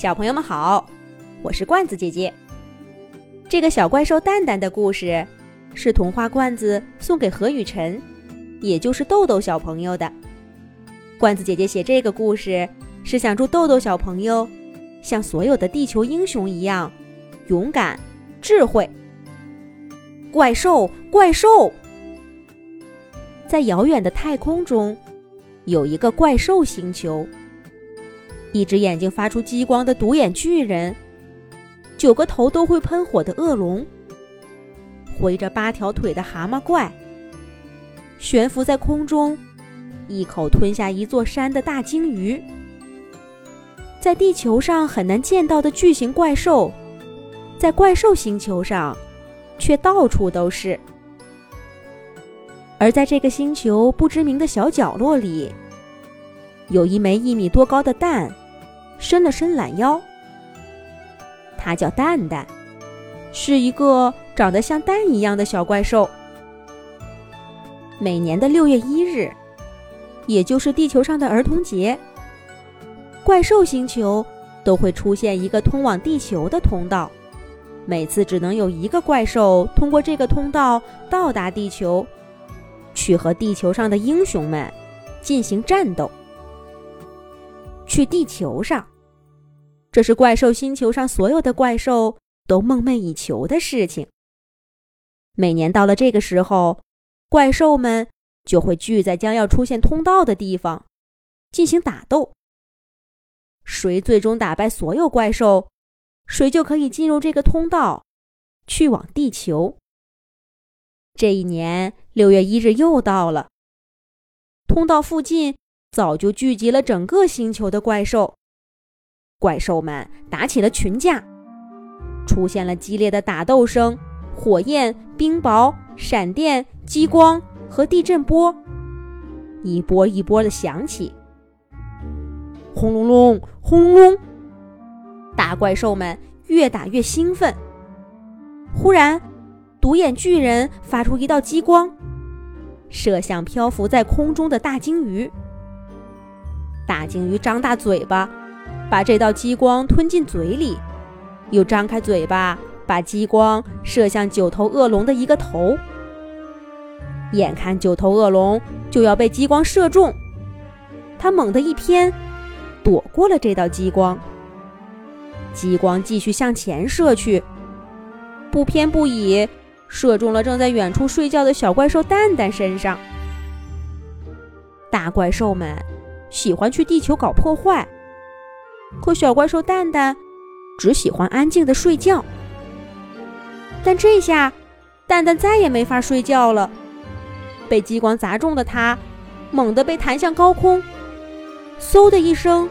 小朋友们好，我是罐子姐姐。这个小怪兽蛋蛋的故事是童话罐子送给何雨辰，也就是豆豆小朋友的。罐子姐姐写这个故事是想祝豆豆小朋友像所有的地球英雄一样勇敢智慧。怪兽怪兽，在遥远的太空中有一个怪兽星球，一只眼睛发出激光的独眼巨人，九个头都会喷火的恶龙，挥着八条腿的蛤蟆怪，悬浮在空中一口吞下一座山的大鲸鱼。在地球上很难见到的巨型怪兽，在怪兽星球上却到处都是。而在这个星球不知名的小角落里，有一枚1米多高的蛋伸了伸懒腰。它叫蛋蛋，是一个长得像蛋一样的小怪兽。每年的6月1日，也就是地球上的儿童节，怪兽星球都会出现一个通往地球的通道，每次只能有一个怪兽通过这个通道到达地球，去和地球上的英雄们进行战斗。去地球上，这是怪兽星球上所有的怪兽都梦寐以求的事情。每年到了这个时候，怪兽们就会聚在将要出现通道的地方进行打斗，谁最终打败所有怪兽，谁就可以进入这个通道去往地球。这一年6月1日又到了，通道附近早就聚集了整个星球的怪兽，怪兽们打起了群架，出现了激烈的打斗声，火焰、冰雹、闪电、激光和地震波，一波一波的响起，轰隆隆，轰隆隆。大怪兽们越打越兴奋。忽然，独眼巨人发出一道激光，射向漂浮在空中的大鲸鱼。大鲸鱼张大嘴巴，把这道激光吞进嘴里，又张开嘴巴，把激光射向九头恶龙的一个头。眼看九头恶龙就要被激光射中，它猛地一偏，躲过了这道激光。激光继续向前射去，不偏不倚，射中了正在远处睡觉的小怪兽蛋蛋身上。大怪兽们喜欢去地球搞破坏，可小怪兽蛋蛋只喜欢安静的睡觉。但这下蛋蛋再也没法睡觉了，被激光砸中的他猛地被弹向高空，嗖的一声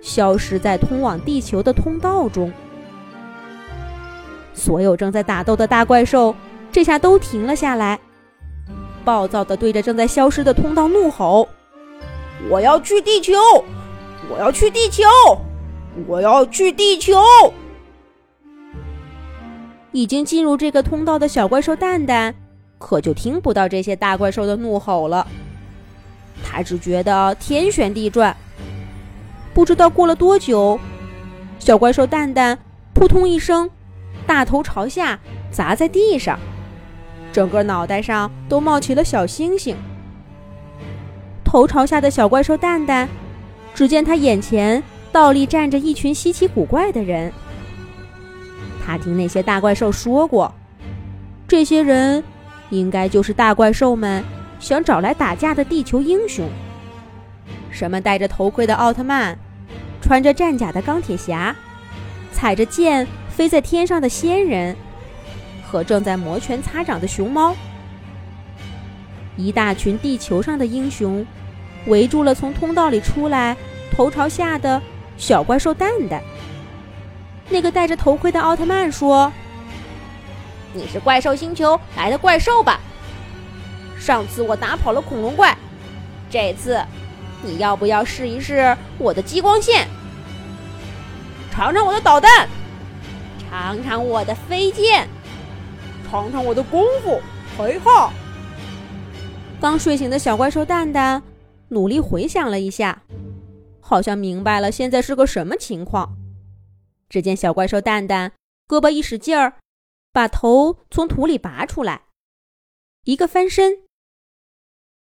消失在通往地球的通道中。所有正在打斗的大怪兽这下都停了下来，暴躁地对着正在消失的通道怒吼，我要去地球！我要去地球！我要去地球！已经进入这个通道的小怪兽蛋蛋，可就听不到这些大怪兽的怒吼了。他只觉得天旋地转。不知道过了多久，小怪兽蛋蛋扑通一声，大头朝下砸在地上，整个脑袋上都冒起了小星星。头朝下的小怪兽蛋蛋，只见他眼前倒立站着一群稀奇古怪的人。他听那些大怪兽说过，这些人应该就是大怪兽们想找来打架的地球英雄，什么戴着头盔的奥特曼，穿着战甲的钢铁侠，踩着剑飞在天上的仙人，和正在摩拳擦掌的熊猫。一大群地球上的英雄围住了从通道里出来头朝下的小怪兽蛋蛋。那个戴着头盔的奥特曼说，你是怪兽星球来的怪兽吧？上次我打跑了恐龙怪，这次你要不要试一试我的激光线？尝尝我的导弹，尝尝我的飞剑，尝尝我的功夫，嘿哈！刚睡醒的小怪兽蛋蛋努力回想了一下，好像明白了现在是个什么情况，只见小怪兽蛋蛋胳膊一使劲儿，把头从土里拔出来，一个翻身，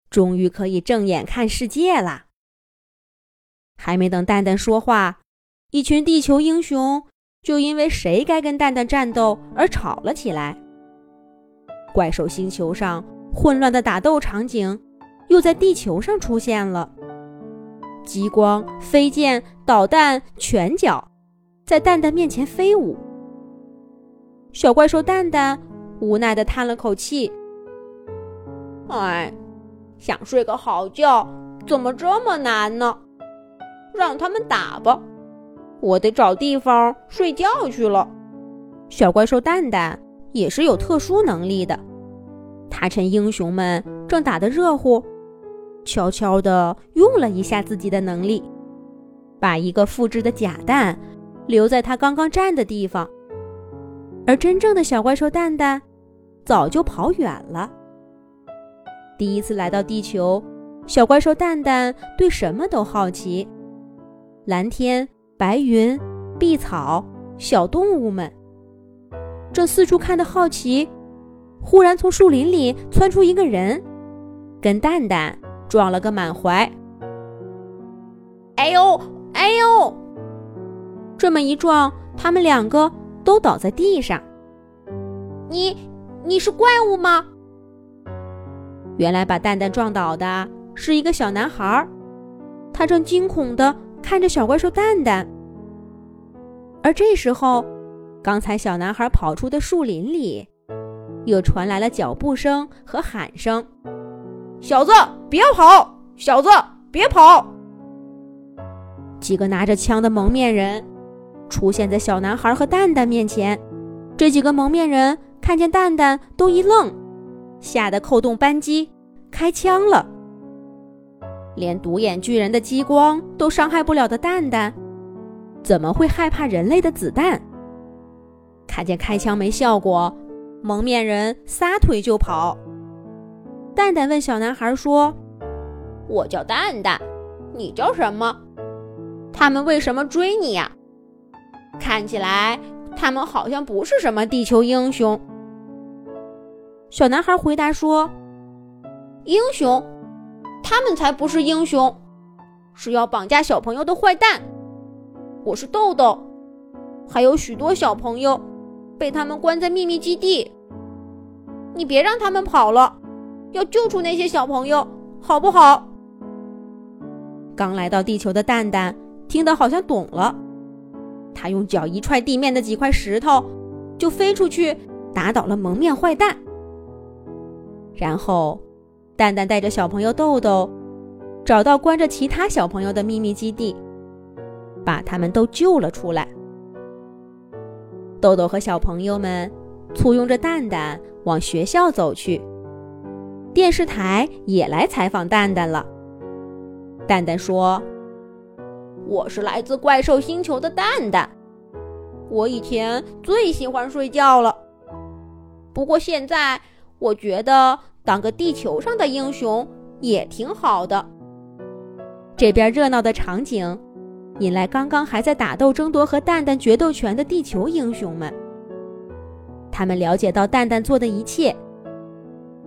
终于可以正眼看世界啦。还没等蛋蛋说话，一群地球英雄就因为谁该跟蛋蛋战斗而吵了起来。怪兽星球上混乱的打斗场景又在地球上出现了，激光、飞剑、导弹、拳脚在蛋蛋面前飞舞。小怪兽蛋蛋无奈地叹了口气，哎，想睡个好觉怎么这么难呢？让他们打吧，我得找地方睡觉去了。小怪兽蛋蛋也是有特殊能力的，他趁英雄们正打得热乎，悄悄地用了一下自己的能力，把一个复制的假蛋留在他刚刚站的地方，而真正的小怪兽蛋蛋早就跑远了。第一次来到地球，小怪兽蛋蛋对什么都好奇，蓝天、白云、碧草、小动物们，正四处看得好奇，忽然从树林里窜出一个人，跟蛋蛋撞了个满怀。哎呦哎呦，这么一撞，他们两个都倒在地上。你是怪物吗？原来把蛋蛋撞倒的是一个小男孩，他正惊恐地看着小怪兽蛋蛋。而这时候，刚才小男孩跑出的树林里又传来了脚步声和喊声，小子别跑，小子别跑。几个拿着枪的蒙面人出现在小男孩和蛋蛋面前，这几个蒙面人看见蛋蛋都一愣，吓得扣动扳机开枪了。连独眼巨人的激光都伤害不了的蛋蛋，怎么会害怕人类的子弹？看见开枪没效果，蒙面人撒腿就跑。蛋蛋问小男孩说，我叫蛋蛋，你叫什么？他们为什么追你呀？看起来他们好像不是什么地球英雄。小男孩回答说，英雄？他们才不是英雄，是要绑架小朋友的坏蛋。我是豆豆，还有许多小朋友被他们关在秘密基地，你别让他们跑了，要救出那些小朋友好不好？刚来到地球的蛋蛋听得好像懂了，他用脚一踹地面的几块石头，就飞出去打倒了蒙面坏蛋。然后蛋蛋带着小朋友豆豆找到关着其他小朋友的秘密基地，把他们都救了出来。豆豆和小朋友们簇拥着蛋蛋往学校走去，电视台也来采访蛋蛋了。蛋蛋说，我是来自怪兽星球的蛋蛋，我以前最喜欢睡觉了，不过现在我觉得当个地球上的英雄也挺好的。这边热闹的场景引来刚刚还在打斗争夺和蛋蛋决斗权的地球英雄们，他们了解到蛋蛋做的一切。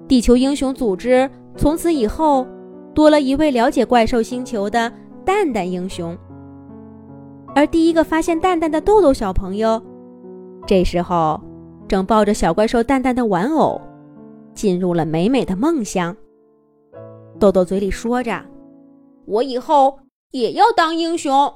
地球英雄组织从此以后多了一位了解怪兽星球的蛋蛋英雄，而第一个发现蛋蛋的豆豆小朋友这时候正抱着小怪兽蛋蛋的玩偶进入了美美的梦乡。豆豆嘴里说着，我以后也要当英雄。